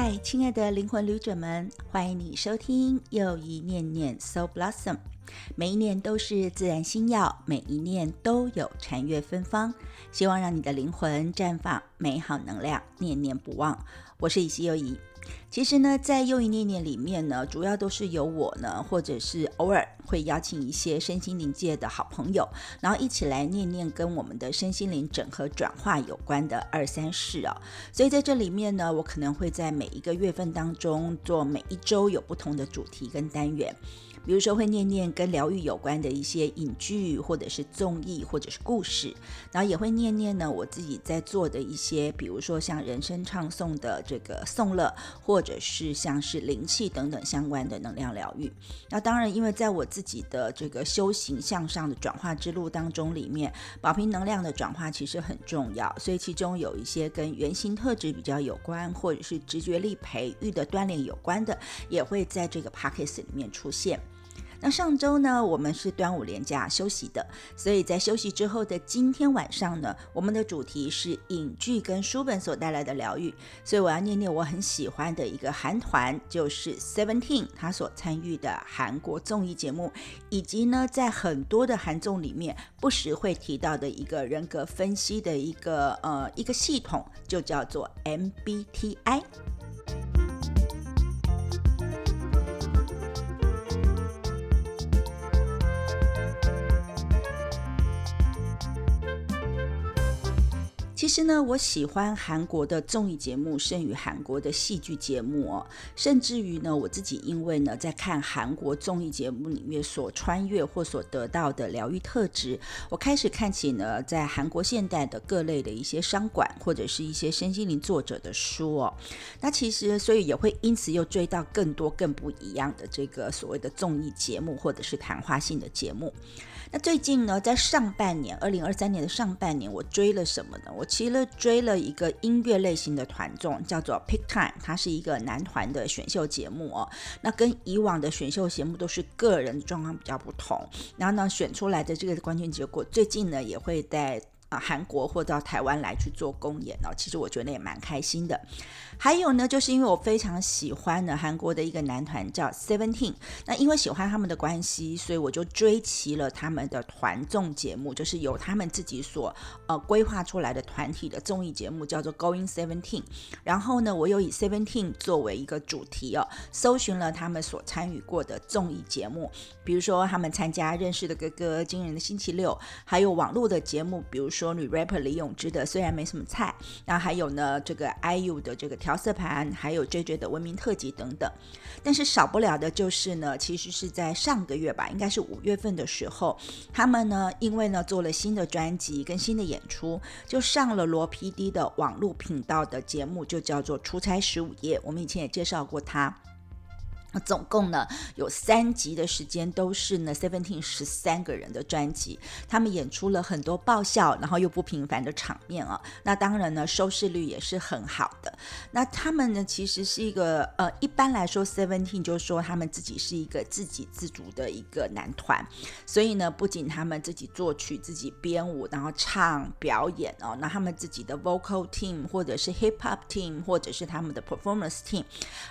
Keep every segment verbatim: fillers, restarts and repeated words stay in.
嗨，亲爱的灵魂旅者们，欢迎你收听又一念念 Soul Blossom。 每一念都是自然星耀，每一念都有禅悦芬芳，希望让你的灵魂绽放美好能量，念念不忘。我是以西又一。其实呢，在又一念念里面呢，主要都是由我呢，或者是偶尔会邀请一些身心灵界的好朋友，然后一起来念念跟我们的身心灵整合转化有关的二三事哦。所以在这里面呢，我可能会在每一个月份当中做每一周有不同的主题跟单元，比如说会念念跟疗愈有关的一些影剧或者是综艺或者是故事，然后也会念念呢我自己在做的一些，比如说像人生唱诵的这个诵乐，或者是像是灵气等等相关的能量疗愈。那当然因为在我自己的这个修行向上的转化之路当中里面，宝瓶能量的转化其实很重要，所以其中有一些跟原型特质比较有关，或者是直觉力培育的锻炼有关的，也会在这个 podcast 里面出现。那上周呢，我们是端午连假休息的，所以在休息之后的今天晚上呢，我们的主题是影剧跟书本所带来的疗愈，所以我要念念我很喜欢的一个韩团，就是 Seventeen 他所参与的韩国综艺节目，以及呢在很多的韩综里面不时会提到的一个人格分析的一个呃一个系统，就叫做 M B T I。其实呢，我喜欢韩国的综艺节目胜于韩国的戏剧节目哦，甚至于呢，我自己因为呢在看韩国综艺节目里面所穿越或所得到的疗愈特质，我开始看起呢在韩国现代的各类的一些商管或者是一些身心灵作者的书哦。那其实所以也会因此又追到更多更不一样的这个所谓的综艺节目或者是谈话性的节目。那最近呢，在上半年二零二三年的上半年，我追了什么呢？我其实追了一个音乐类型的团综，叫做 PickTime， 它是一个男团的选秀节目哦。那跟以往的选秀节目都是个人状况比较不同，然后呢选出来的这个冠军结果最近呢也会在啊，韩国或到台湾来去做公演哦，其实我觉得也蛮开心的。还有呢，就是因为我非常喜欢呢韩国的一个男团叫 Seventeen， 那因为喜欢他们的关系，所以我就追齐了他们的团综节目，就是由他们自己所呃规划出来的团体的综艺节目，叫做 Going Seventeen。然后呢，我又以 Seventeen 作为一个主题哦，搜寻了他们所参与过的综艺节目，比如说他们参加《认识的哥哥》、《惊人的星期六》，还有网络的节目，比如说说女 rapper 李永芝的虽然没什么菜，然后还有呢这个 I U 的这个调色盘，还有 J J 的文明特辑等等。但是少不了的就是呢，其实是在上个月吧，应该是五月份的时候，他们呢因为呢做了新的专辑跟新的演出，就上了罗 P D 的网络频道的节目，就叫做出差十五夜，我们以前也介绍过他。总共呢有三集的时间都是呢 Seventeen 十三个人的专辑，他们演出了很多爆笑然后又不平凡的场面啊、哦。那当然呢收视率也是很好的。那他们呢其实是一个呃，一般来说 Seventeen 就说他们自己是一个自给自足的一个男团，所以呢不仅他们自己作曲自己编舞然后唱表演哦，那他们自己的 vocal team 或者是 hip hop team 或者是他们的 performance team，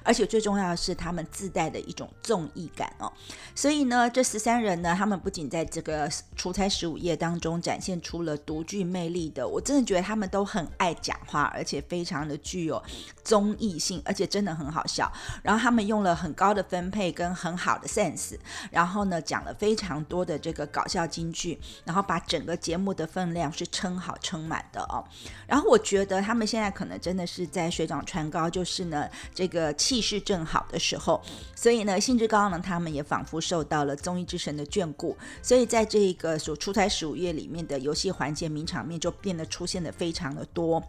而且最重要的是他们自带的一种综艺感哦，所以呢，这十三人呢，他们不仅在这个出差十五夜当中展现出了独具魅力的，我真的觉得他们都很爱讲话，而且非常的具有综艺性，而且真的很好笑。然后他们用了很高的分配跟很好的 sense， 然后呢，讲了非常多的这个搞笑金句，然后把整个节目的分量是撑好撑满的哦。然后我觉得他们现在可能真的是在水涨船高，就是呢，这个气势正好的时候。所以呢，兴致高昂，他们也仿佛受到了综艺之神的眷顾，所以在这个所出差十五夜里面的游戏环节、名场面就变得出现的非常的多。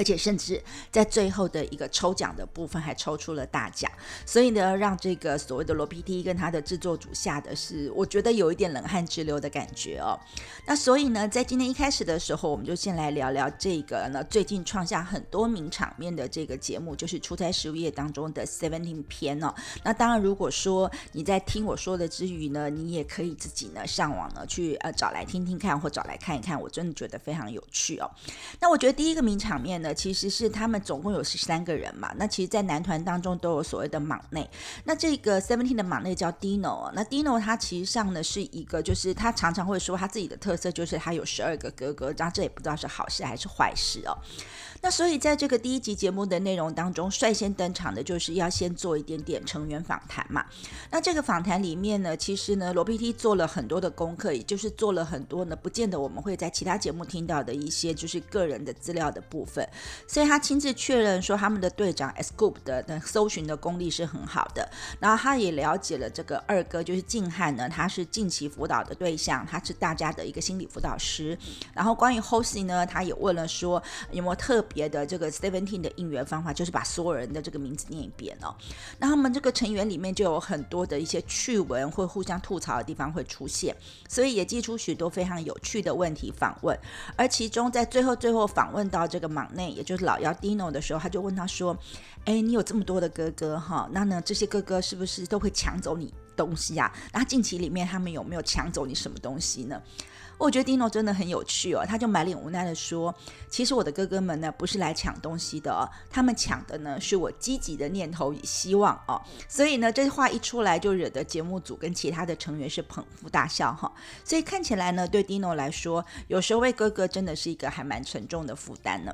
而且甚至在最后的一个抽奖的部分还抽出了大奖，所以呢，让这个所谓的罗 P T 跟他的制作组吓的是，我觉得有一点冷汗直流的感觉哦。那所以呢，在今天一开始的时候，我们就先来聊聊这个呢最近创下很多名场面的这个节目，就是《出差十五夜》当中的 Seventeen 篇哦。那当然，如果说你在听我说的之余呢，你也可以自己呢上网呢去呃找来听听看，或找来看一看，我真的觉得非常有趣哦。那我觉得第一个名场面呢，呢，其实是他们总共有十三个人嘛，那其实在男团当中都有所谓的莽内，那这个Seventeen的莽内叫 Dino， 那 Dino 他其实上呢是一个，就是他常常会说他自己的特色就是他有十二个哥哥，那这也不知道是好事还是坏事哦。那所以在这个第一集节目的内容当中，率先登场的就是要先做一点点成员访谈嘛。那这个访谈里面呢，其实呢罗 P T 做了很多的功课，也就是做了很多呢不见得我们会在其他节目听到的一些就是个人的资料的部分，所以他亲自确认说他们的队长 S.Coups 的搜寻的功力是很好的，然后他也了解了这个二哥就是静汉呢，他是近期辅导的对象，他是大家的一个心理辅导师，然后关于 Hosey 呢，他也问了说有没有特别别的这个 Seventeen 的应援方法，就是把所有人的这个名字念一遍哦。那他们这个成员里面就有很多的一些趣闻或互相吐槽的地方会出现，所以也寄出许多非常有趣的问题访问。而其中在最后最后访问到这个莽内，也就是老幺 Dino 的时候，他就问他说：“哎，你有这么多的哥哥哈，那呢这些哥哥是不是都会抢走你东西啊？那近期里面他们有没有抢走你什么东西呢？”我觉得 Dino 真的很有趣哦，他就满脸无奈的说，其实我的哥哥们呢不是来抢东西的哦，他们抢的呢是我积极的念头与希望哦。所以呢这话一出来就惹得节目组跟其他的成员是捧腹大笑哈、哦。所以看起来呢对 Dino 来说，有时候为哥哥真的是一个还蛮沉重的负担呢。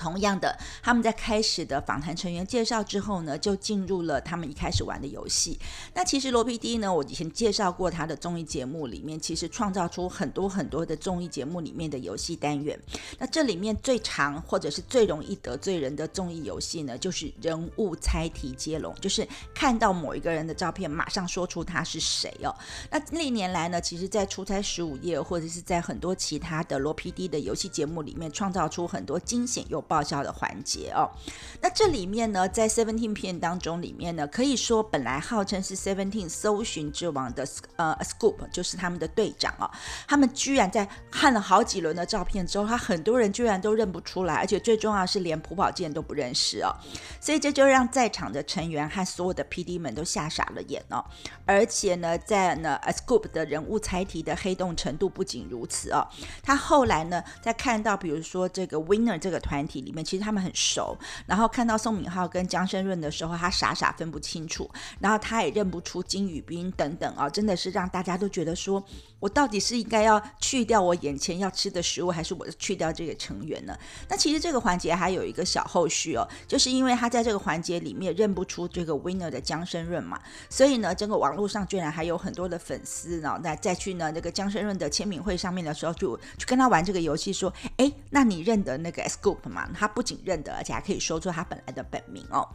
同样的，他们在开始的访谈成员介绍之后呢，就进入了他们一开始玩的游戏。那其实罗 P D 呢，我以前介绍过他的综艺节目里面，其实创造出很多很多的综艺节目里面的游戏单元。那这里面最长或者是最容易得罪人的综艺游戏呢，就是人物猜题接龙，就是看到某一个人的照片，马上说出他是谁哦。那历年来呢，其实在出差十五夜或者是在很多其他的罗 P D 的游戏节目里面，创造出很多惊险有爆笑的环节哦。那这里面呢，在 Seventeen 片当中里面呢，可以说本来号称是 Seventeen 搜寻之王的呃 Scoop 就是他们的队长哦，他们居然在看了好几轮的照片之后，他很多人居然都认不出来，而且最重要的是连朴宝剑都不认识哦。所以这就让在场的成员和所有的 P D 们都吓傻了眼哦。而且呢，在呢 Scoop 的人物猜题的黑洞程度不仅如此哦，他后来呢，在看到比如说这个 Winner 这个团体里面，其实他们很熟，然后看到宋敏浩跟江生润的时候，他傻傻分不清楚，然后他也认不出金宇彬等等啊、哦，真的是让大家都觉得说，我到底是应该要去掉我眼前要吃的食物，还是我去掉这个成员呢？那其实这个环节还有一个小后续哦，就是因为他在这个环节里面认不出这个 winner 的江生润嘛，所以呢，整个网络上居然还有很多的粉丝呢，那再去呢那个江生润的签名会上面的时候，就去跟他玩这个游戏，说，哎，那你认得那个 S.Coups？他不仅认得，而且还可以说出他本来的本名哦。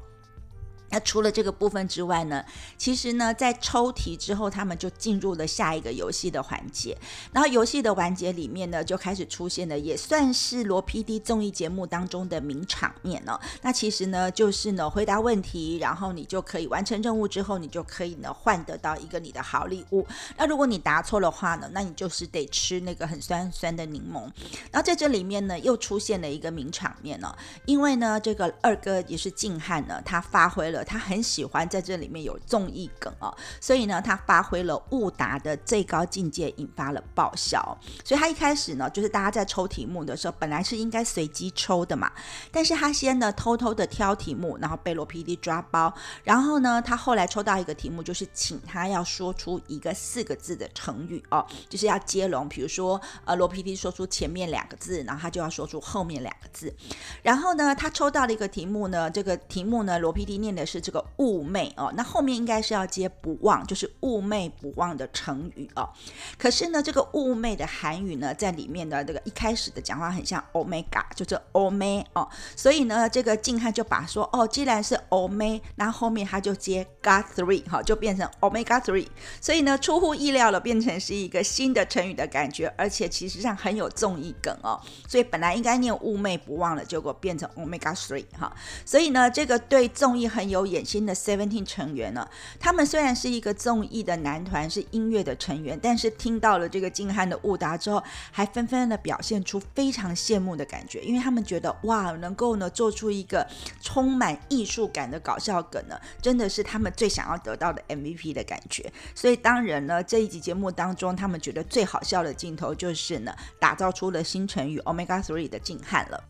那除了这个部分之外呢，其实呢，在抽题之后，他们就进入了下一个游戏的环节。然后游戏的环节里面呢，就开始出现了，也算是罗 P D 综艺节目当中的名场面哦。那其实呢，就是呢，回答问题，然后你就可以完成任务之后，你就可以呢换得到一个你的好礼物。那如果你答错的话呢，那你就是得吃那个很酸酸的柠檬。然后在这里面呢，又出现了一个名场面哦，因为呢，这个二哥也是静汉呢，他发挥了。他很喜欢在这里面有综艺梗哦，所以呢，他发挥了误答的最高境界，引发了爆笑、哦。所以他一开始呢，就是大家在抽题目的时候，本来是应该随机抽的嘛，但是他先呢偷偷的挑题目，然后被罗 P D 抓包。然后呢，他后来抽到一个题目，就是请他要说出一个四个字的成语哦，就是要接龙。比如说，呃，罗 P D 说出前面两个字，然后他就要说出后面两个字。然后呢，他抽到了一个题目呢，这个题目呢，罗 P D 念的是这个寤寐哦，那后面应该是要接不忘，就是寤寐不忘的成语哦。可是呢，这个寤寐的韩语呢，在里面的这个一开始的讲话很像 omega， 就是 ome 哦，所以呢，这个静汉就把说哦，既然是 ome， 那后面他就接 ga three 哈、哦，就变成 omega three， 所以呢，出乎意料了，变成是一个新的成语的感觉，而且其实上很有综艺梗哦，所以本来应该念寤寐不忘了，结果变成 omega three 哈、哦，所以呢，这个对综艺很有。有野心的 Seventeen 成员呢，他们虽然是一个综艺的男团，是音乐的成员，但是听到了这个静汉的误答之后，还纷纷的表现出非常羡慕的感觉，因为他们觉得哇，能够呢做出一个充满艺术感的搞笑梗呢，真的是他们最想要得到的 M V P 的感觉。所以当然呢，这一集节目当中，他们觉得最好笑的镜头就是呢，打造出了新成语 Omega 三的静汉了。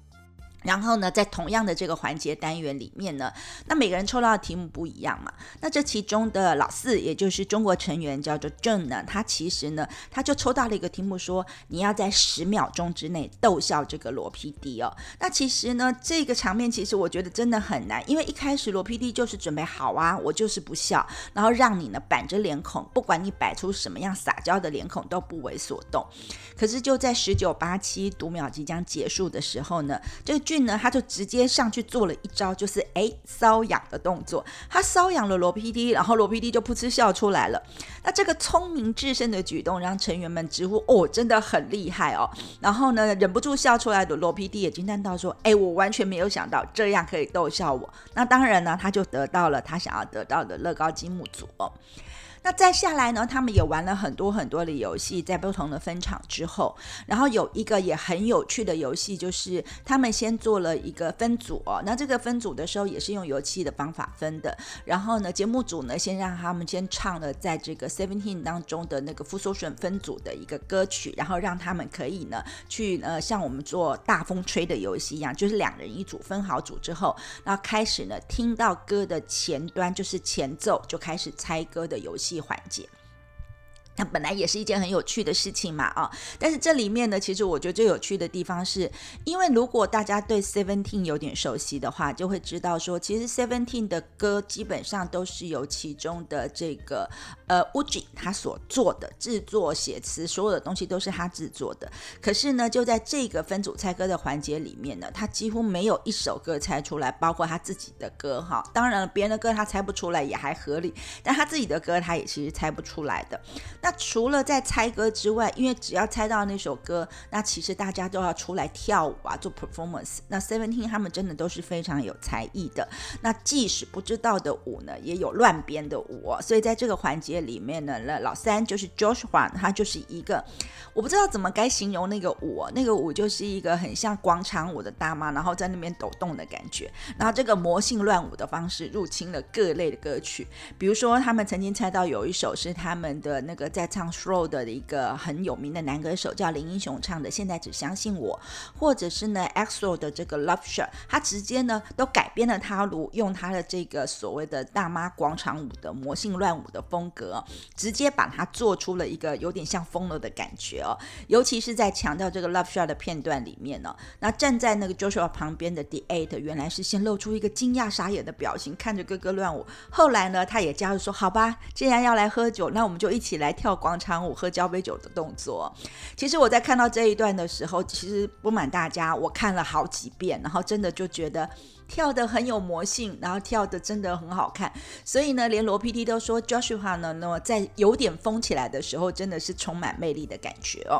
然后呢在同样的这个环节单元里面呢，那每个人抽到的题目不一样嘛，那这其中的老四也就是中国成员叫做 Jun 呢，他其实呢他就抽到了一个题目说你要在十秒钟之内逗笑这个罗 P D 哦。那其实呢这个场面其实我觉得真的很难，因为一开始罗 P D 就是准备好啊我就是不笑，然后让你呢板着脸孔，不管你摆出什么样撒娇的脸孔都不为所动。可是就在十九八七读秒即将结束的时候呢，这个俊呢他就直接上去做了一招就是哎搔痒的动作，他搔痒了罗 P D， 然后罗 P D 就噗嗤笑出来了。那这个聪明智胜的举动让成员们直呼哦真的很厉害哦，然后呢忍不住笑出来的罗 P D 也惊叹到说哎我完全没有想到这样可以逗笑我。那当然呢他就得到了他想要得到的乐高积木组哦。那再下来呢他们也玩了很多很多的游戏，在不同的分场之后，然后有一个也很有趣的游戏就是他们先做了一个分组哦。那这个分组的时候也是用游戏的方法分的，然后呢节目组呢先让他们先唱了在这个 Seventeen 当中的那个 f u s o t i o n 分组的一个歌曲，然后让他们可以呢去呃像我们做大风吹的游戏一样，就是两人一组分好组之后，然后开始呢听到歌的前端就是前奏就开始猜歌的游戏环节。那本来也是一件很有趣的事情嘛、哦、但是这里面呢其实我觉得最有趣的地方是，因为如果大家对 Seventeen 有点熟悉的话，就会知道说其实 Seventeen 的歌基本上都是由其中的这个呃 Woozi 他所做的制作写词，所有的东西都是他制作的。可是呢就在这个分组猜歌的环节里面呢，他几乎没有一首歌猜出来，包括他自己的歌哈。当然别人的歌他猜不出来也还合理，但他自己的歌他也其实猜不出来的。那那除了在猜歌之外，因为只要猜到那首歌，那其实大家都要出来跳舞啊，做 performance。那 Seventeen 他们真的都是非常有才艺的，那即使不知道的舞呢，也有乱编的舞、哦、所以在这个环节里面呢，老三就是 Joshua， 他就是一个我不知道怎么该形容那个舞、哦、那个舞就是一个很像广场舞的大妈，然后在那边抖动的感觉。然后这个魔性乱舞的方式入侵了各类的歌曲，比如说他们曾经猜到有一首是他们的那个在唱 slow 的一个很有名的男歌手叫林英雄唱的《现在只相信我》，或者是呢 E X O 的这个 Love Shot， 他直接呢都改编了他用他的这个所谓的大妈广场舞的魔性乱舞的风格，直接把它做出了一个有点像疯了的感觉哦。尤其是在强调这个 Love Shot 的片段里面呢、哦，那站在那个 Joshua 旁边的 The Eight 原来是先露出一个惊讶傻眼的表情，看着哥哥乱舞。后来呢，他也加入说：“好吧，既然要来喝酒，那我们就一起来跳。”广场舞喝交杯酒的动作。其实我在看到这一段的时候，其实不瞒大家，我看了好几遍，然后真的就觉得跳得很有魔性，然后跳得真的很好看。所以呢，连罗 P D 都说 Joshua 呢，在有点疯起来的时候，真的是充满魅力的感觉哦。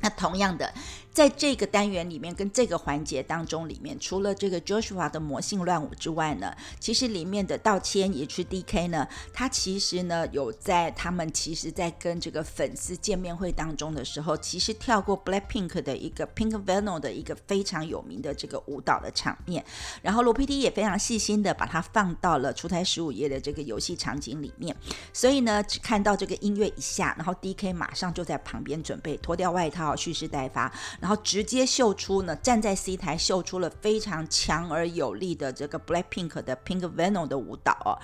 那同样的，在这个单元里面跟这个环节当中里面，除了这个 Joshua 的魔性乱舞之外呢，其实里面的道谦也是 D K 呢，他其实呢有在他们其实在跟这个粉丝见面会当中的时候，其实跳过 Blackpink 的一个 Pink Venom 的一个非常有名的这个舞蹈的场面，然后罗 P D 也非常细心的把它放到了出台十五页的这个游戏场景里面。所以呢只看到这个音乐一下，然后 D K 马上就在旁边准备脱掉外套蓄势待发，然后直接秀出呢，站在 C 台秀出了非常强而有力的这个 Blackpink 的 Pink Venom 的舞蹈、哦、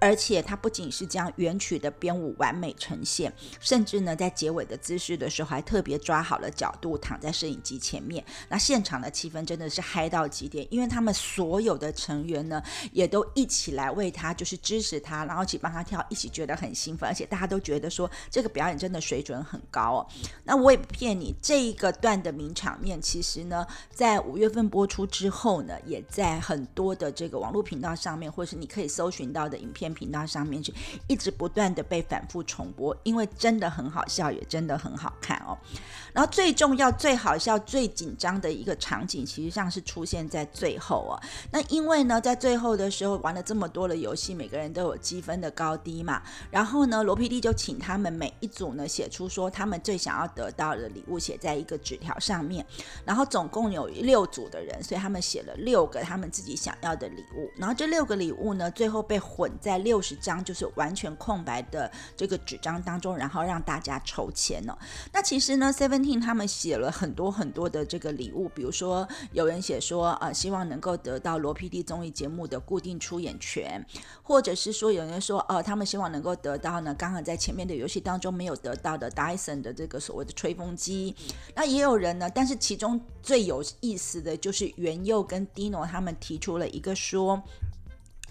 而且它不仅是将原曲的编舞完美呈现，甚至呢在结尾的姿势的时候还特别抓好了角度躺在摄影机前面。那现场的气氛真的是嗨到极点，因为他们所有的成员呢也都一起来为他就是支持他，然后一起帮他跳，一起觉得很兴奋，而且大家都觉得说这个表演真的水准很高、哦、那我也不骗你，这一个段的名场面其实呢在五月份播出之后呢，也在很多的这个网络频道上面，或是你可以搜寻到的影片频道上面去一直不断的被反复重播，因为真的很好笑，也真的很好看哦。然后最重要最好笑最紧张的一个场景其实上是出现在最后哦。那因为呢在最后的时候玩了这么多的游戏，每个人都有积分的高低嘛，然后呢罗 P D 就请他们每一组呢写出说他们最想要得到的礼物写在一个纸条上面，然后总共有六组的人，所以他们写了六个他们自己想要的礼物，然后这六个礼物呢最后被混在六十张就是完全空白的这个纸张当中，然后让大家筹钱哦。那其实呢 Seventeen 他们写了很多很多的这个礼物，比如说有人写说、呃、希望能够得到罗 P D 综艺节目的固定出演权，或者是说有人说、呃、他们希望能够得到呢刚刚在前面的游戏当中没有得到的 Dyson 的这个所谓的吹风机。那也有人呢，但是其中最有意思的就是元佑跟 Dino 他们提出了一个说，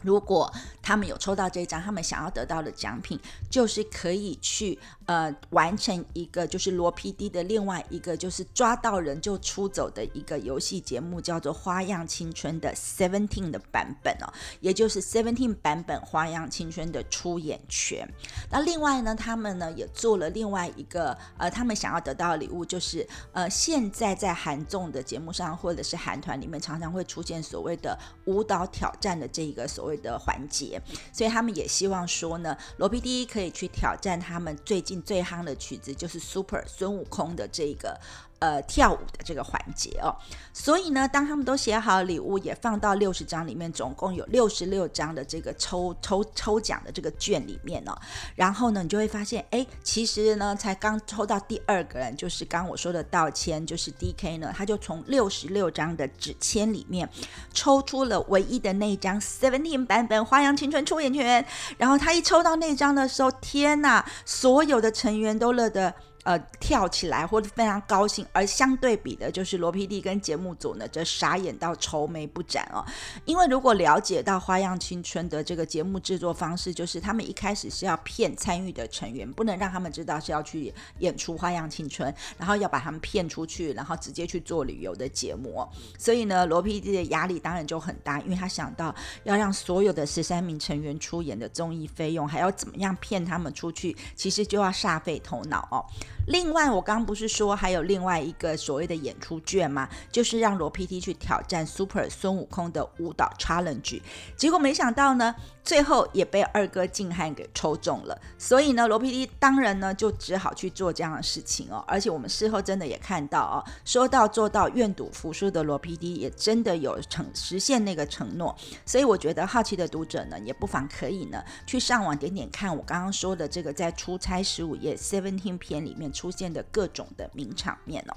如果他们有抽到这一张，他们想要得到的奖品就是可以去、呃、完成一个就是罗 P D 的另外一个就是抓到人就出走的一个游戏节目，叫做花样青春的 Seventeen 的版本、哦、也就是 Seventeen 版本花样青春的出演权。那另外呢他们呢也做了另外一个、呃、他们想要得到的礼物，就是、呃、现在在韩综的节目上或者是韩团里面常常会出现所谓的舞蹈挑战的这一个所谓的环节，所以他们也希望说呢罗 P D 可以去挑战他们最近最夯的曲子，就是 Super 孙悟空的这个呃，跳舞的这个环节哦。所以呢当他们都写好礼物也放到六十张里面，总共有六十六张的这个 抽, 抽, 抽奖的这个卷里面哦。然后呢你就会发现哎，其实呢才刚抽到第二个人，就是刚我说的道签，就是 D K 呢，他就从六十六张的纸签里面抽出了唯一的那一张 Seventeen 版本花样青春出演权，然后他一抽到那张的时候，天哪，所有的成员都乐得呃，跳起来或者非常高兴，而相对比的就是罗 P D 跟节目组呢则傻眼到愁眉不展哦。因为如果了解到花样青春的这个节目制作方式，就是他们一开始是要骗参与的成员，不能让他们知道是要去演出花样青春，然后要把他们骗出去，然后直接去做旅游的节目、哦、所以呢罗 P D 的压力当然就很大，因为他想到要让所有的十三名成员出演的综艺费用还要怎么样骗他们出去，其实就要煞费头脑哦。另外我刚刚不是说还有另外一个所谓的演出卷吗，就是让罗 P D 去挑战 Super 孙悟空的舞蹈 challenge， 结果没想到呢最后也被二哥静汉给抽中了，所以呢罗 P D 当然呢就只好去做这样的事情哦。而且我们事后真的也看到哦，说到做到愿赌服输的罗 P D 也真的有成实现那个承诺，所以我觉得好奇的读者呢也不妨可以呢去上网点点看我刚刚说的这个在出差十五页 Seventeen 篇里面出现的各种的名场面哦。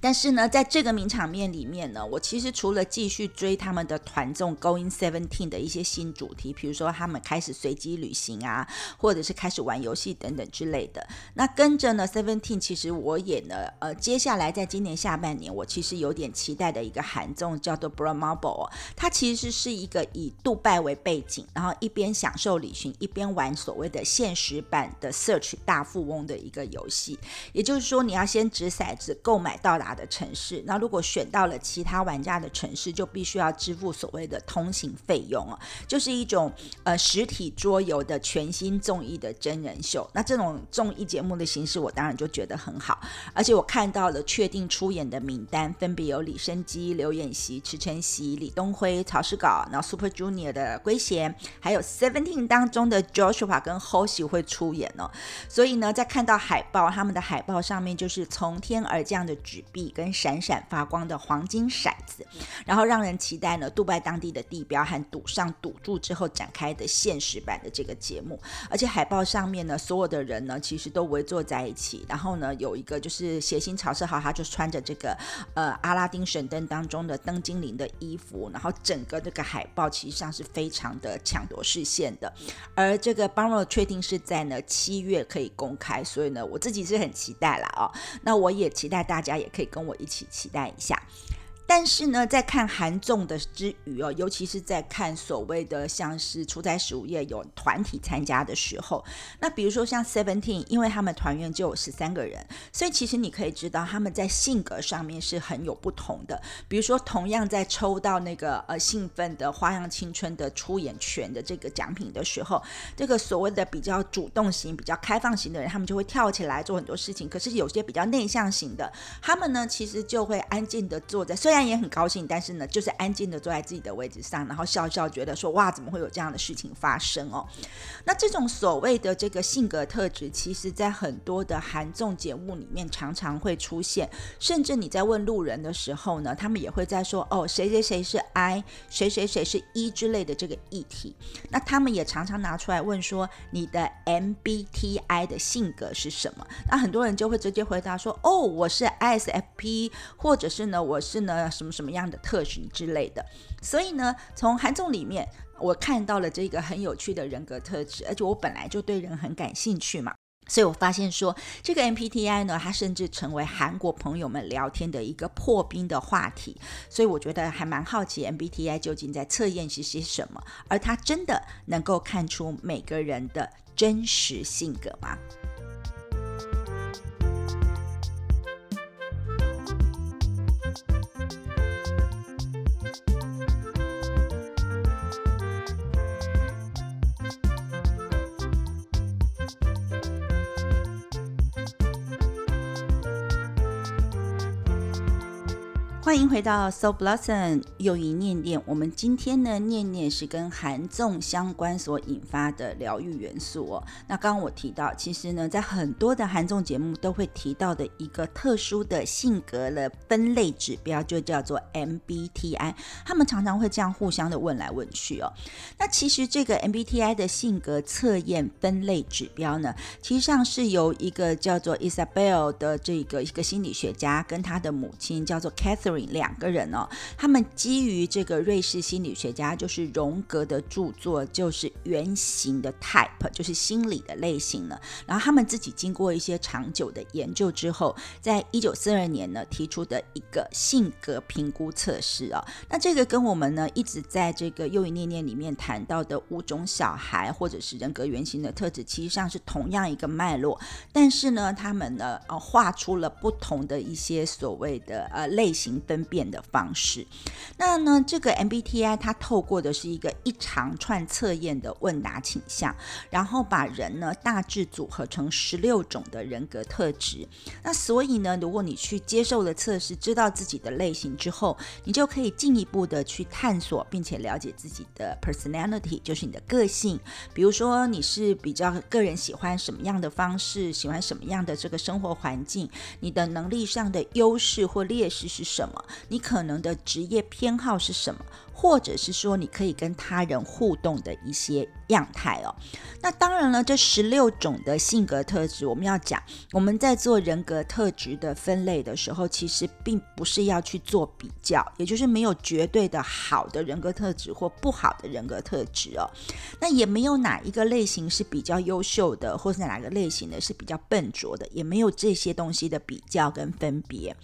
但是呢在这个名场面里面呢，我其实除了继续追他们的团综 Going Seventeen 的一些新主题，比如说他们开始随机旅行啊，或者是开始玩游戏等等之类的，那跟着呢 Seventeen 其实我也呢、呃、接下来在今年下半年我其实有点期待的一个韩综叫做 Brown Marble、哦、它其实是一个以杜拜为背景，然后一边享受旅行一边玩所谓的现实版的 Search 大富翁的一个游戏，也就是说你要先掷骰子购买到达的城市，那如果选到了其他玩家的城市就必须要支付所谓的通行费用、哦、就是一种、呃、实体桌游的全新综艺的真人秀。那这种综艺节目的形式我当然就觉得很好，而且我看到了确定出演的名单分别有李昇基、刘演熙、池晨熙、李东辉、曹世镐，然后 Super Junior 的圭贤，还有 Seventeen 当中的 Joshua 跟 Hoshi 会出演、哦、所以呢在看到海报，他们的海报上面就是从天而降的纸币跟闪闪发光的黄金骰子，然后让人期待呢杜拜当地的地标和赌上赌注之后展开的现实版的这个节目。而且海报上面呢所有的人呢其实都围坐在一起，然后呢有一个就是谐星曹世豪，他就穿着这个、呃、阿拉丁神灯当中的灯精灵的衣服，然后整个这个海报其实上是非常的抢夺视线的。而这个 Barnwell 确定是在呢七月可以公开，所以呢我自己是很期待啦哦。那我也期待大家也可以跟我一起期待一下。但是呢在看韩综的之余、哦、尤其是在看所谓的像是出差十五页有团体参加的时候，那比如说像 Seventeen， 因为他们团员就有十三个人，所以其实你可以知道他们在性格上面是很有不同的。比如说同样在抽到那个、呃、兴奋的花样青春的出演权的这个奖品的时候，这个所谓的比较主动型比较开放型的人他们就会跳起来做很多事情，可是有些比较内向型的他们呢其实就会安静的坐在，所以虽然也很高兴，但是呢就是安静的坐在自己的位置上，然后笑笑，觉得说哇怎么会有这样的事情发生哦。那这种所谓的这个性格特质，其实在很多的韩综节目里面常常会出现，甚至你在问路人的时候呢，他们也会在说哦谁谁谁是 I， 谁谁谁是 E 之类的这个议题。那他们也常常拿出来问说你的 M B T I 的性格是什么，那很多人就会直接回答说哦我是 I S F P， 或者是呢我是呢什么什么样的特质之类的。所以呢从韩综里面我看到了这个很有趣的人格特质，而且我本来就对人很感兴趣嘛，所以我发现说这个 M B T I 呢它甚至成为韩国朋友们聊天的一个破冰的话题。所以我觉得还蛮好奇 M B T I 究竟在测验是些什么，而它真的能够看出每个人的真实性格吗？欢迎回到 Soul Blossom 又一念念。我们今天呢念念是跟韩综相关所引发的疗愈元素哦。那刚刚我提到，其实呢在很多的韩综节目都会提到的一个特殊的性格的分类指标就叫做 M B T I， 他们常常会这样互相的问来问去哦。那其实这个 M B T I 的性格测验分类指标呢，其实上是由一个叫做 Isabel 的这个一个心理学家跟他的母亲叫做 Catherine两个人哦，他们基于这个瑞士心理学家就是荣格的著作，就是原型的 type， 就是心理的类型呢。然后他们自己经过一些长久的研究之后，在一九四二年呢提出的一个性格评估测试哦。那这个跟我们呢一直在这个又一念念里面谈到的五种小孩或者是人格原型的特质，其实上是同样一个脉络，但是呢他们呢、呃、画出了不同的一些所谓的、呃、类型分辨的方式。那呢这个 M B T I 它透过的是一个一长串测验的问答倾向，然后把人呢大致组合成十六种的人格特质。那所以呢如果你去接受了测试，知道自己的类型之后，你就可以进一步的去探索并且了解自己的 personality， 就是你的个性。比如说你是比较个人喜欢什么样的方式，喜欢什么样的这个生活环境，你的能力上的优势或劣势是什么，你可能的职业偏好是什么，或者是说你可以跟他人互动的一些样态哦。那当然了，这十六种的性格特质，我们要讲，我们在做人格特质的分类的时候，其实并不是要去做比较，也就是没有绝对的好的人格特质或不好的人格特质哦。那也没有哪一个类型是比较优秀的，或是哪个类型的是比较笨拙的，也没有这些东西的比较跟分别。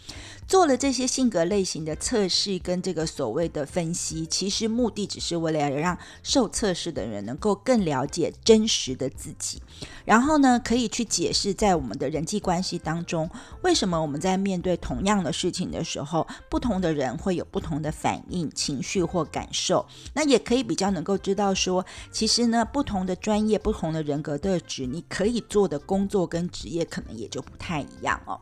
做了这些性格类型的测试跟这个所谓的分析，其实目的只是为了让受测试的人能够更了解真实的自己，然后呢可以去解释在我们的人际关系当中，为什么我们在面对同样的事情的时候，不同的人会有不同的反应、情绪或感受。那也可以比较能够知道说，其实呢不同的专业、不同的人格特质，你可以做的工作跟职业可能也就不太一样哦。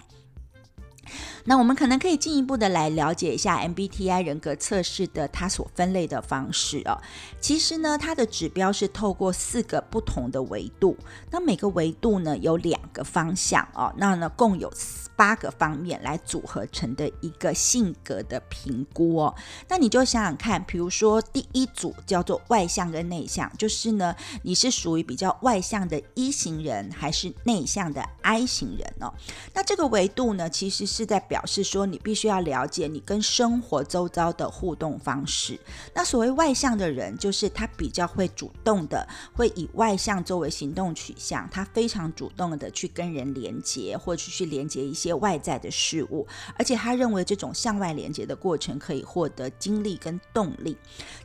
那我们可能可以进一步的来了解一下 M B T I 人格测试的它所分类的方式哦。其实呢它的指标是透过四个不同的维度，那每个维度呢有两个方向哦，那呢共有八个方面来组合成的一个性格的评估哦。那你就想想看，比如说第一组叫做外向跟内向，就是呢你是属于比较外向的 E 型人还是内向的 I 型人哦。那这个维度呢其实是是在表示说，你必须要了解你跟生活周遭的互动方式。那所谓外向的人，就是他比较会主动的，会以外向作为行动取向，他非常主动的去跟人连接，或者去连接一些外在的事物，而且他认为这种向外连接的过程可以获得精力跟动力。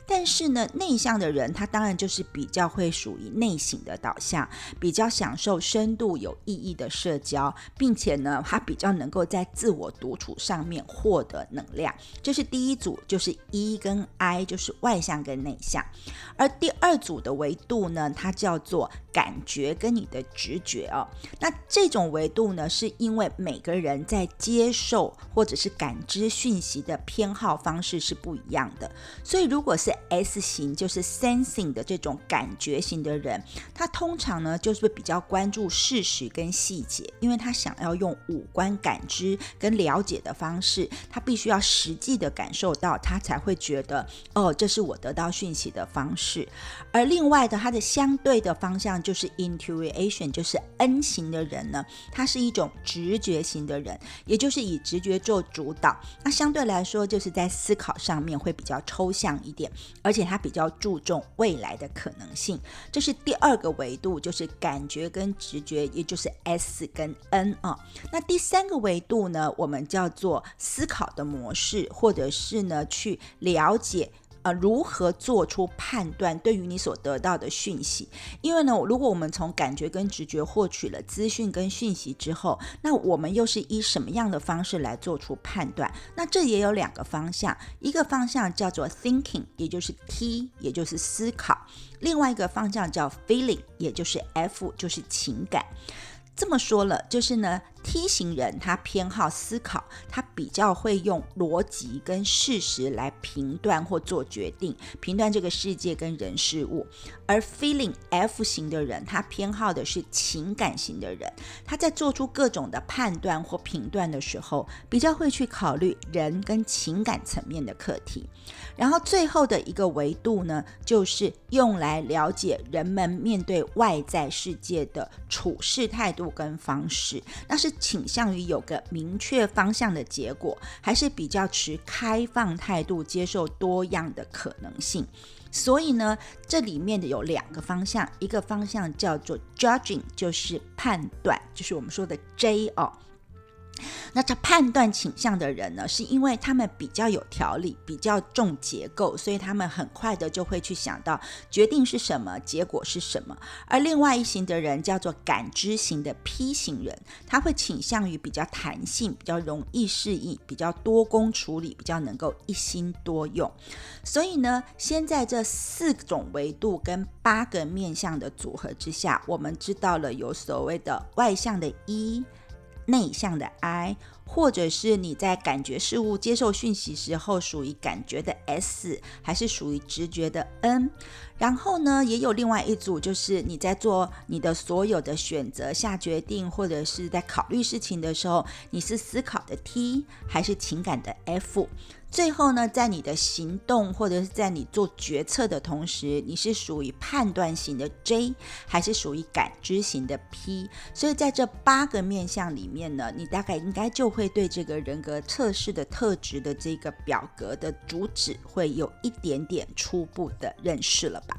但是呢，内向的人他当然就是比较会属于内省的导向，比较享受深度有意义的社交，并且呢，他比较能够在自自我独处上面获得能量。这是第一组，就是 E 跟 I， 就是外向跟内向。而第二组的维度呢，它叫做感觉跟你的直觉哦。那这种维度呢，是因为每个人在接受或者是感知讯息的偏好方式是不一样的。所以如果是 S 型，就是 Sensing 的这种感觉型的人，他通常呢就是比较关注事实跟细节，因为他想要用五官感知跟了解的方式，他必须要实际的感受到，他才会觉得哦，这是我得到讯息的方式。而另外的，他的相对的方向就是 Intuition， 就是 N 型的人呢，他是一种直觉型的人，也就是以直觉做主导，那相对来说就是在思考上面会比较抽象一点，而且他比较注重未来的可能性。这是第二个维度，就是感觉跟直觉，也就是 S 跟 N、哦、那第三个维度呢，我们叫做思考的模式，或者是呢去了解呃、如何做出判断对于你所得到的讯息。因为呢，如果我们从感觉跟直觉获取了资讯跟讯息之后，那我们又是以什么样的方式来做出判断？那这也有两个方向，一个方向叫做 Thinking， 也就是 T， 也就是思考，另外一个方向叫 Feeling， 也就是 F， 就是情感。这么说了，就是呢 T 型人他偏好思考，他比较会用逻辑跟事实来评断或做决定，评断这个世界跟人事物。而 Feeling F 型的人，他偏好的是情感型的人，他在做出各种的判断或评断的时候，比较会去考虑人跟情感层面的课题。然后最后的一个维度呢，就是用来了解人们面对外在世界的处事态度跟方式，那是倾向于有个明确方向的结果，还是比较持开放态度，接受多样的可能性。所以呢，这里面的有两个方向，一个方向叫做 Judging， 就是判断，就是我们说的 J 哦。那这判断倾向的人呢，是因为他们比较有条理，比较重结构，所以他们很快的就会去想到决定是什么，结果是什么。而另外一型的人叫做感知型的 P 型人，他会倾向于比较弹性，比较容易适应，比较多工处理，比较能够一心多用。所以呢，现在这四种维度跟八个面向的组合之下，我们知道了有所谓的外向的 E，内向的 I， 或者是你在感觉事物接受讯息时候属于感觉的 S， 还是属于直觉的 N。 然后呢，也有另外一组，就是你在做你的所有的选择下决定，或者是在考虑事情的时候，你是思考的 T， 还是情感的 F。最后呢，在你的行动或者是在你做决策的同时，你是属于判断型的 J， 还是属于感知型的 P。 所以在这八个面向里面呢，你大概应该就会对这个人格测试的特质的这个表格的主旨会有一点点初步的认识了吧。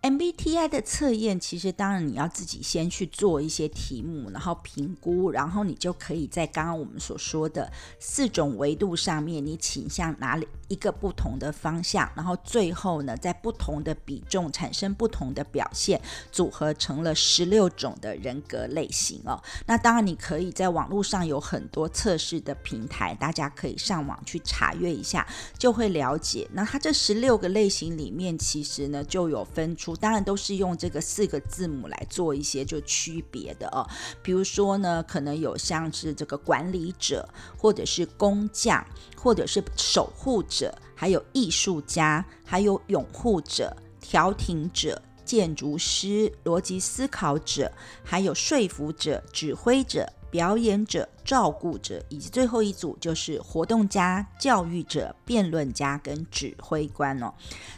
M B T I 的测验，其实当然你要自己先去做一些题目，然后评估，然后你就可以在刚刚我们所说的四种维度上面，你倾向哪里一个不同的方向，然后最后呢，在不同的比重产生不同的表现，组合成了十六种的人格类型哦。那当然你可以在网络上有很多测试的平台，大家可以上网去查阅一下，就会了解。那它这十六个类型里面，其实呢就有分出，当然都是用这个四个字母来做一些就区别的哦。比如说呢，可能有像是这个管理者，或者是工匠，或者是守护者，还有艺术家，还有拥护者、调停者、建筑师、逻辑思考者，还有说服者、指挥者、表演者、照顾者，以及最后一组就是活动家、教育者、辩论家跟指挥官哦。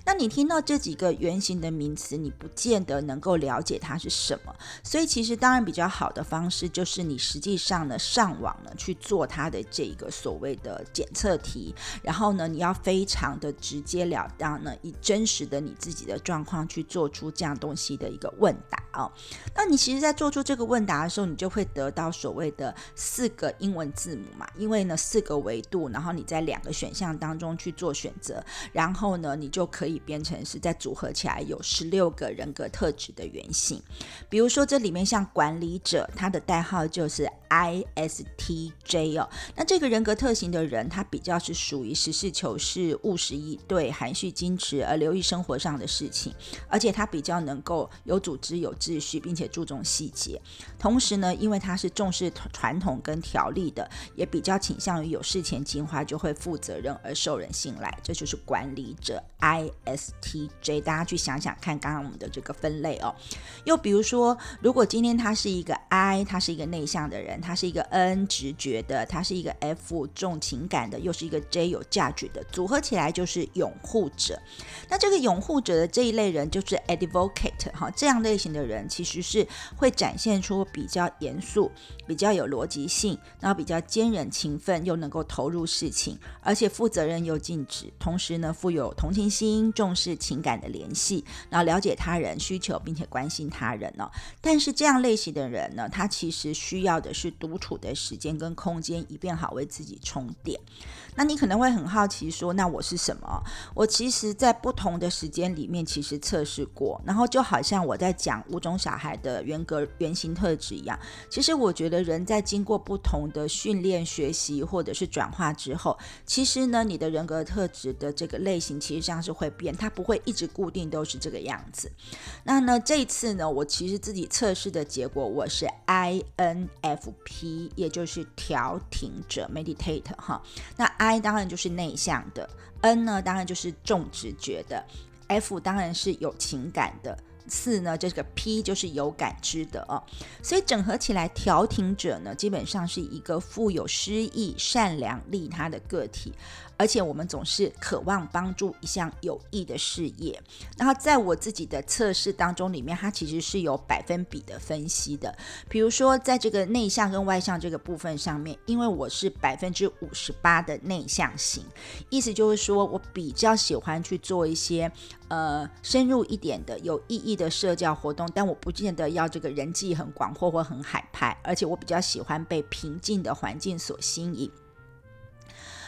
那你听到这几个原型的名词，你不见得能够了解它是什么，所以其实当然比较好的方式就是你实际上呢上网呢去做它的这个所谓的检测题，然后呢你要非常的直截了当呢，以真实的你自己的状况去做出这样东西的一个问答哦。那你其实在做出这个问答的时候，你就会得到所谓的四个个英文字母嘛，因为呢四个维度，然后你在两个选项当中去做选择，然后呢你就可以变成是再组合起来有十六个人格特质的原型。比如说这里面像管理者，他的代号就是 I S T J 哦，那这个人格特型的人他比较是属于实事求是、务实以对、含蓄矜持而留意生活上的事情，而且他比较能够有组织、有秩序，并且注重细节。同时呢，因为他是重视传统跟条例的，也比较倾向于有事前计划，就会负责任而受人信赖，这就是管理者 I S T J。 大家去想想看刚刚我们的这个分类哦。又比如说，如果今天他是一个 I， 他是一个内向的人，他是一个 N 直觉的，他是一个 F 重情感的，又是一个 J 有价值的，组合起来就是拥护者。那这个拥护者的这一类人就是 Advocate 哈，这样类型的人其实是会展现出比较严肃、比较有逻辑性，然后比较坚韧勤奋，又能够投入事情，而且负责任又尽职，同时呢富有同情心，重视情感的联系，然后了解他人需求并且关心他人、哦、但是这样类型的人呢，他其实需要的是独处的时间跟空间，以便好为自己充电。那你可能会很好奇说，那我是什么？我其实在不同的时间里面其实测试过，然后就好像我在讲五种小孩的人格原型特质一样，其实我觉得人在经过不同的训练、学习或者是转化之后，其实呢你的人格特质的这个类型其实上是会变，它不会一直固定都是这个样子。那呢这一次呢，我其实自己测试的结果我是 I N F P， 也就是调停者 Meditate 哈。那 I 当然就是内向的， N 呢当然就是重直觉的， F 当然是有情感的，四呢，这个 P 就是有感知的哦。所以整合起来，调停者呢，基本上是一个富有诗意、善良、利他的个体，而且我们总是渴望帮助一项有益的事业。然后在我自己的测试当中里面，它其实是有百分比的分析的。比如说，在这个内向跟外向这个部分上面，因为我是百分之五十八的内向型，意思就是说我比较喜欢去做一些呃深入一点的、有意义的社交活动，但我不见得要这个人际很广阔或很海派，而且我比较喜欢被平静的环境所吸引。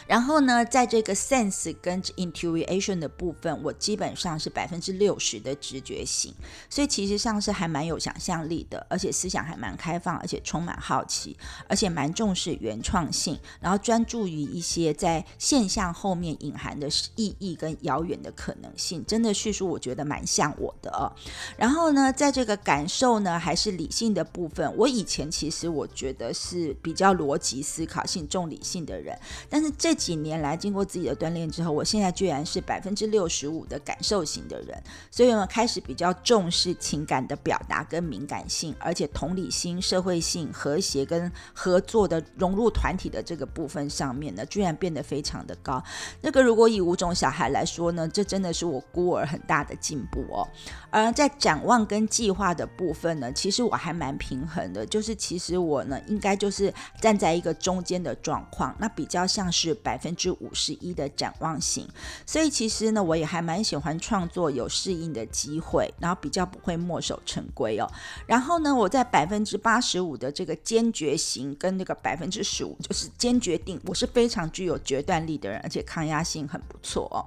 然后呢，在这个 sense 跟 intuition 的部分，我基本上是 百分之六十 的直觉型，所以其实上是还蛮有想象力的，而且思想还蛮开放，而且充满好奇，而且蛮重视原创性，然后专注于一些在现象后面隐含的意义跟遥远的可能性。真的叙述我觉得蛮像我的哦。然后呢，在这个感受呢，还是理性的部分，我以前其实我觉得是比较逻辑思考性、重理性的人，但是这这几年来经过自己的锻炼之后，我现在居然是 百分之六十五 的感受型的人，所以我开始比较重视情感的表达跟敏感性，而且同理心、社会性、和谐跟合作的融入团体的这个部分上面呢，居然变得非常的高。那个如果以五种小孩来说呢，这真的是我孤儿很大的进步哦。而在展望跟计划的部分呢，其实我还蛮平衡的，就是其实我呢应该就是站在一个中间的状况，那比较像是百分之五十一的展望型，所以其实呢，我也还蛮喜欢创作有适应的机会，然后比较不会墨守成规哦。然后呢，我在百分之八十五的这个坚决型跟那个百分之十五，就是坚决定，我是非常具有决断力的人，而且抗压性很不错哦。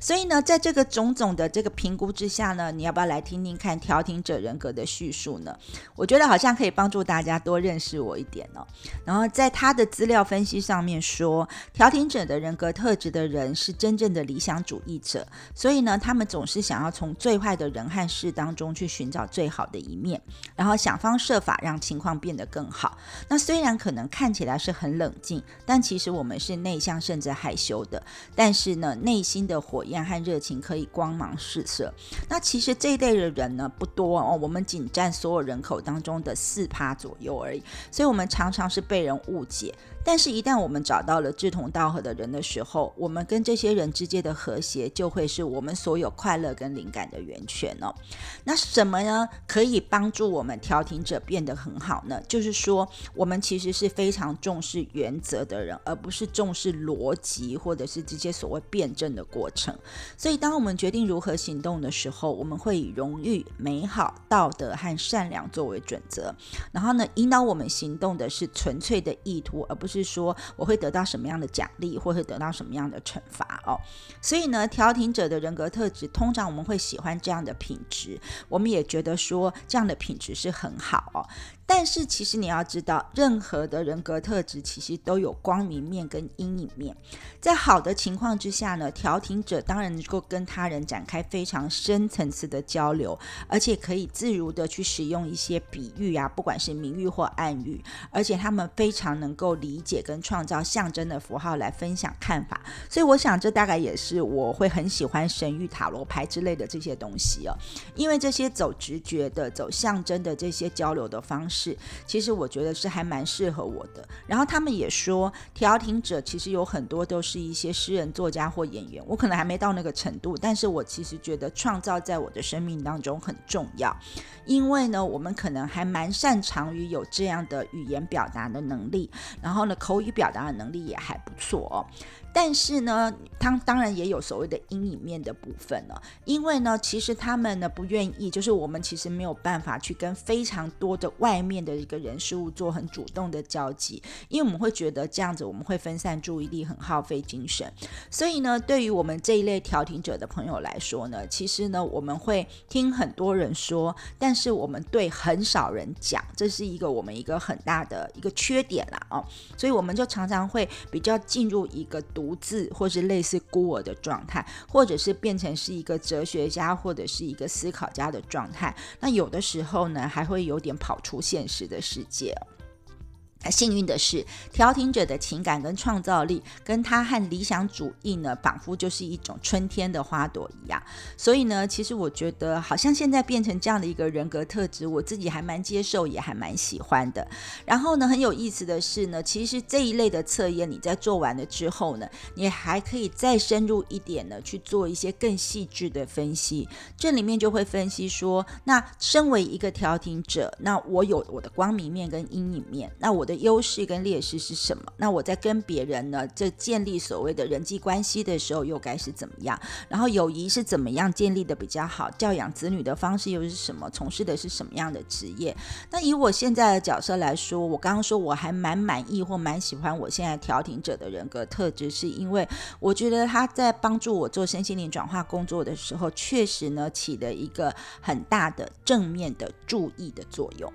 所以呢，在这个种种的这个评估之下呢，你要不要来听听看调停者人格的叙述呢？我觉得好像可以帮助大家多认识我一点哦。然后在他的资料分析上面说，调停。调停者的人格特质的人是真正的理想主义者，所以呢，他们总是想要从最坏的人和事当中去寻找最好的一面，然后想方设法让情况变得更好。那虽然可能看起来是很冷静，但其实我们是内向甚至害羞的，但是呢，内心的火焰和热情可以光芒四射。那其实这一类的人呢不多哦，我们仅占所有人口当中的 百分之四 左右而已，所以我们常常是被人误解。但是一旦我们找到了志同道合的人的时候，我们跟这些人之间的和谐就会是我们所有快乐跟灵感的源泉哦。那什么呢可以帮助我们调停者变得很好呢？就是说我们其实是非常重视原则的人，而不是重视逻辑或者是这些所谓辩证的过程。所以当我们决定如何行动的时候，我们会以荣誉、美好、道德和善良作为准则，然后呢引导我们行动的是纯粹的意图，而不是说我会得到什么样的奖励或者得到什么样的惩罚哦。所以呢调停者的人格特质通常我们会喜欢这样的品质，我们也觉得说这样的品质是很好哦。但是其实你要知道，任何的人格特质其实都有光明面跟阴影面。在好的情况之下呢，调停者当然能够跟他人展开非常深层次的交流，而且可以自如的去使用一些比喻啊，不管是明喻或暗喻，而且他们非常能够理解跟创造象征的符号来分享看法。所以我想这大概也是我会很喜欢神谕、塔罗牌之类的这些东西哦，因为这些走直觉的、走象征的这些交流的方式其实我觉得是还蛮适合我的。然后他们也说调停者其实有很多都是一些诗人、作家或演员，我可能还没到那个程度，但是我其实觉得创造在我的生命当中很重要，因为呢我们可能还蛮擅长于有这样的语言表达的能力，然后呢口语表达的能力也还不错哦。但是呢他当然也有所谓的阴影面的部分了，因为呢其实他们呢不愿意，就是我们其实没有办法去跟非常多的外面的一个人事物做很主动的交集，因为我们会觉得这样子我们会分散注意力，很耗费精神。所以呢对于我们这一类调停者的朋友来说呢，其实呢我们会听很多人说，但是我们对很少人讲，这是一个我们一个很大的一个缺点啦哦。所以我们就常常会比较进入一个独自或是类似孤儿的状态，或者是变成是一个哲学家或者是一个思考家的状态。那有的时候呢还会有点跑出现实的世界哦。幸运的是，调停者的情感跟创造力跟他和理想主义呢仿佛就是一种春天的花朵一样。所以呢其实我觉得好像现在变成这样的一个人格特质，我自己还蛮接受也还蛮喜欢的。然后呢很有意思的是呢，其实这一类的测验你在做完了之后呢，你还可以再深入一点呢去做一些更细致的分析。这里面就会分析说，那身为一个调停者，那我有我的光明面跟阴影面，那我的优势跟劣势是什么？那我在跟别人呢，这建立所谓的人际关系的时候又该是怎么样？然后友谊是怎么样建立的比较好？教养子女的方式又是什么？从事的是什么样的职业？那以我现在的角色来说，我刚刚说我还蛮满意或蛮喜欢我现在调停者的人格特质，是因为我觉得他在帮助我做身心灵转化工作的时候，确实呢起了一个很大的正面的注意的作用。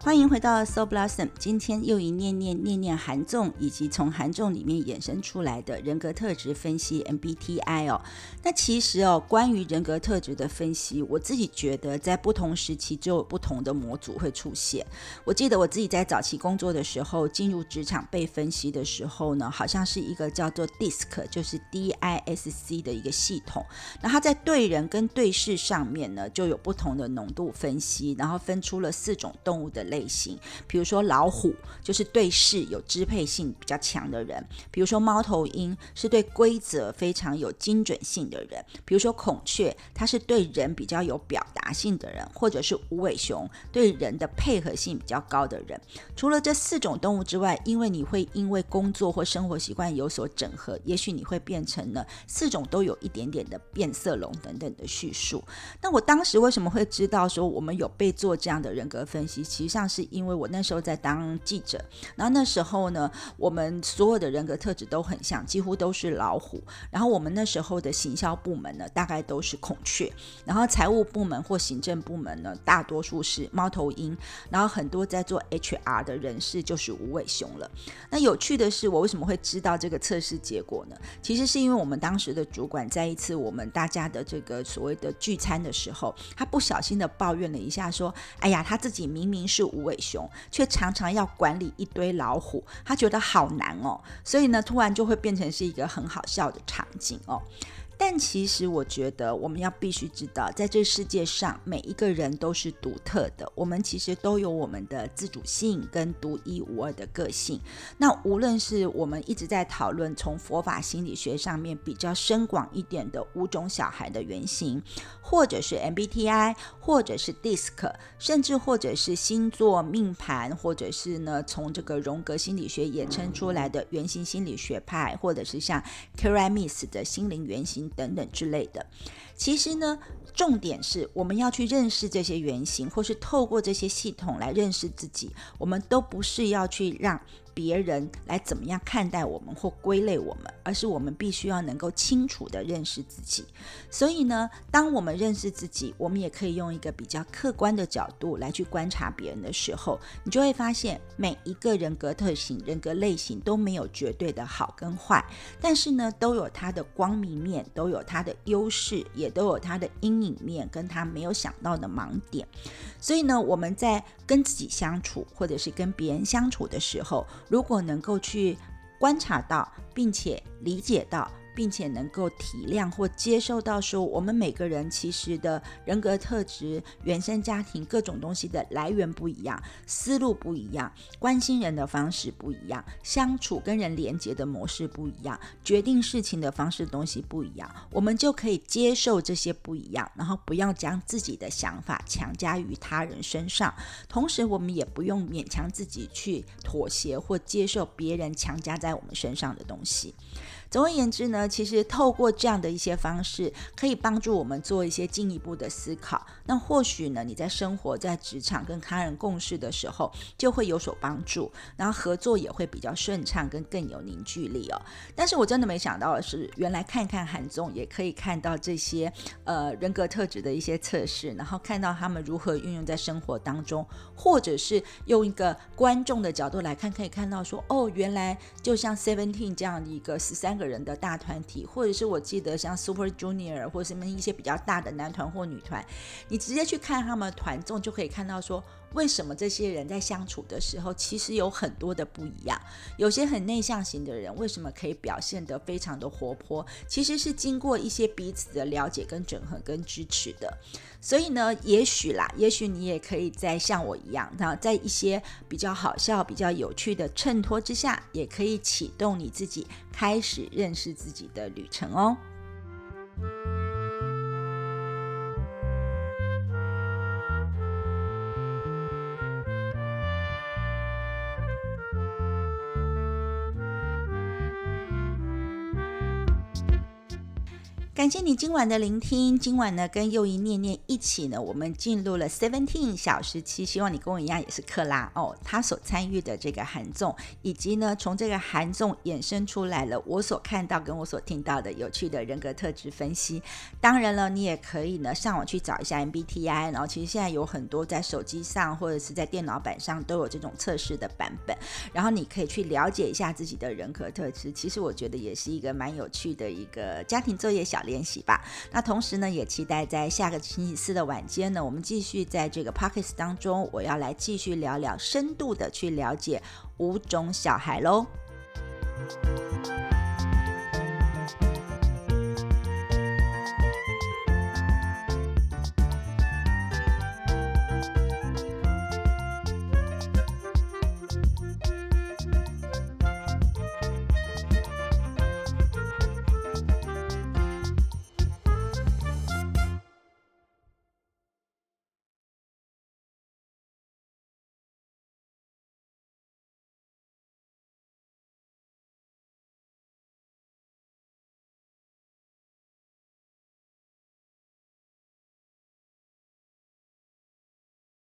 欢迎回到 Soul Blossom， 今天又一念念念念韩综以及从韩综里面衍生出来的人格特质分析 M B T I 哦。那其实哦，关于人格特质的分析，我自己觉得在不同时期就有不同的模组会出现。我记得我自己在早期工作的时候，进入职场被分析的时候呢，好像是一个叫做 D I S C， 就是 D I S C 的一个系统。那它在对人跟对事上面呢，就有不同的浓度分析，然后分出了四种动物的类型。类型，比如说老虎就是对事有支配性比较强的人，比如说猫头鹰是对规则非常有精准性的人，比如说孔雀它是对人比较有表达性的人，或者是无尾熊对人的配合性比较高的人。除了这四种动物之外，因为你会因为工作或生活习惯有所整合，也许你会变成了四种都有一点点的变色龙等等的叙述。那我当时为什么会知道说我们有被做这样的人格分析，其实上上是因为我那时候在当记者，然后那时候呢我们所有的人格特质都很像，几乎都是老虎，然后我们那时候的行销部门呢大概都是孔雀，然后财务部门或行政部门呢大多数是猫头鹰，然后很多在做 H R 的人士就是无尾熊了。那有趣的是我为什么会知道这个测试结果呢？其实是因为我们当时的主管在一次我们大家的这个所谓的聚餐的时候，他不小心的抱怨了一下说，哎呀他自己明明是无尾熊，却常常要管理一堆老虎，他觉得好难哦，所以呢突然就会变成是一个很好笑的场景哦。但其实我觉得我们要必须知道，在这世界上每一个人都是独特的，我们其实都有我们的自主性跟独一无二的个性。那无论是我们一直在讨论从佛法心理学上面比较深广一点的五种小孩的原型，或者是 M B T I， 或者是 D I S C， 甚至或者是星座命盘，或者是呢从这个荣格心理学衍生出来的原型心理学派，或者是像 Keramis 的心灵原型等等之类的。其实呢重点是我们要去认识这些原型，或是透过这些系统来认识自己，我们都不是要去让别人来怎么样看待我们或归类我们，而是我们必须要能够清楚的认识自己。所以呢当我们认识自己，我们也可以用一个比较客观的角度来去观察别人的时候，你就会发现每一个人格特性人格类型都没有绝对的好跟坏，但是呢都有它的光明面，都有它的优势，也都有它的阴影面跟它没有想到的盲点。所以呢我们在跟自己相处或者是跟别人相处的时候，如果能够去观察到并且理解到并且能够体谅或接受到说我们每个人其实的人格特质原生家庭各种东西的来源不一样，思路不一样，关心人的方式不一样，相处跟人连结的模式不一样，决定事情的方式东西不一样，我们就可以接受这些不一样，然后不要将自己的想法强加于他人身上，同时我们也不用勉强自己去妥协或接受别人强加在我们身上的东西。总而言之呢，其实透过这样的一些方式可以帮助我们做一些进一步的思考，那或许呢你在生活在职场跟他人共事的时候就会有所帮助，然后合作也会比较顺畅跟更有凝聚力哦。但是我真的没想到的是原来看看韩综也可以看到这些、呃、人格特质的一些测试，然后看到他们如何运用在生活当中，或者是用一个观众的角度来看，可以看到说哦原来就像 Seventeen 这样一个十三个人的大团体，或者是我记得像 Super Junior 或者是一些比较大的男团或女团，你直接去看他们团综就可以看到说为什么这些人在相处的时候其实有很多的不一样。有些很内向型的人为什么可以表现得非常的活泼，其实是经过一些彼此的了解跟整合跟支持的。所以呢也许啦也许你也可以在像我一样，在一些比较好笑比较有趣的衬托之下，也可以启动你自己开始认识自己的旅程哦。感谢你今晚的聆听，今晚呢跟又一念念一起呢我们进入了十七小时期，希望你跟我一样也是克拉哦，他所参与的这个韩综，以及呢从这个韩综衍生出来了我所看到跟我所听到的有趣的人格特质分析。当然了你也可以呢上网去找一下 M B T I， 然后其实现在有很多在手机上或者是在电脑板上都有这种测试的版本，然后你可以去了解一下自己的人格特质，其实我觉得也是一个蛮有趣的一个家庭作业小练习吧。那同时呢也期待在下个星期四的晚间呢我们继续在这个 podcast 当中，我要来继续聊聊深度的去了解五种小孩咯。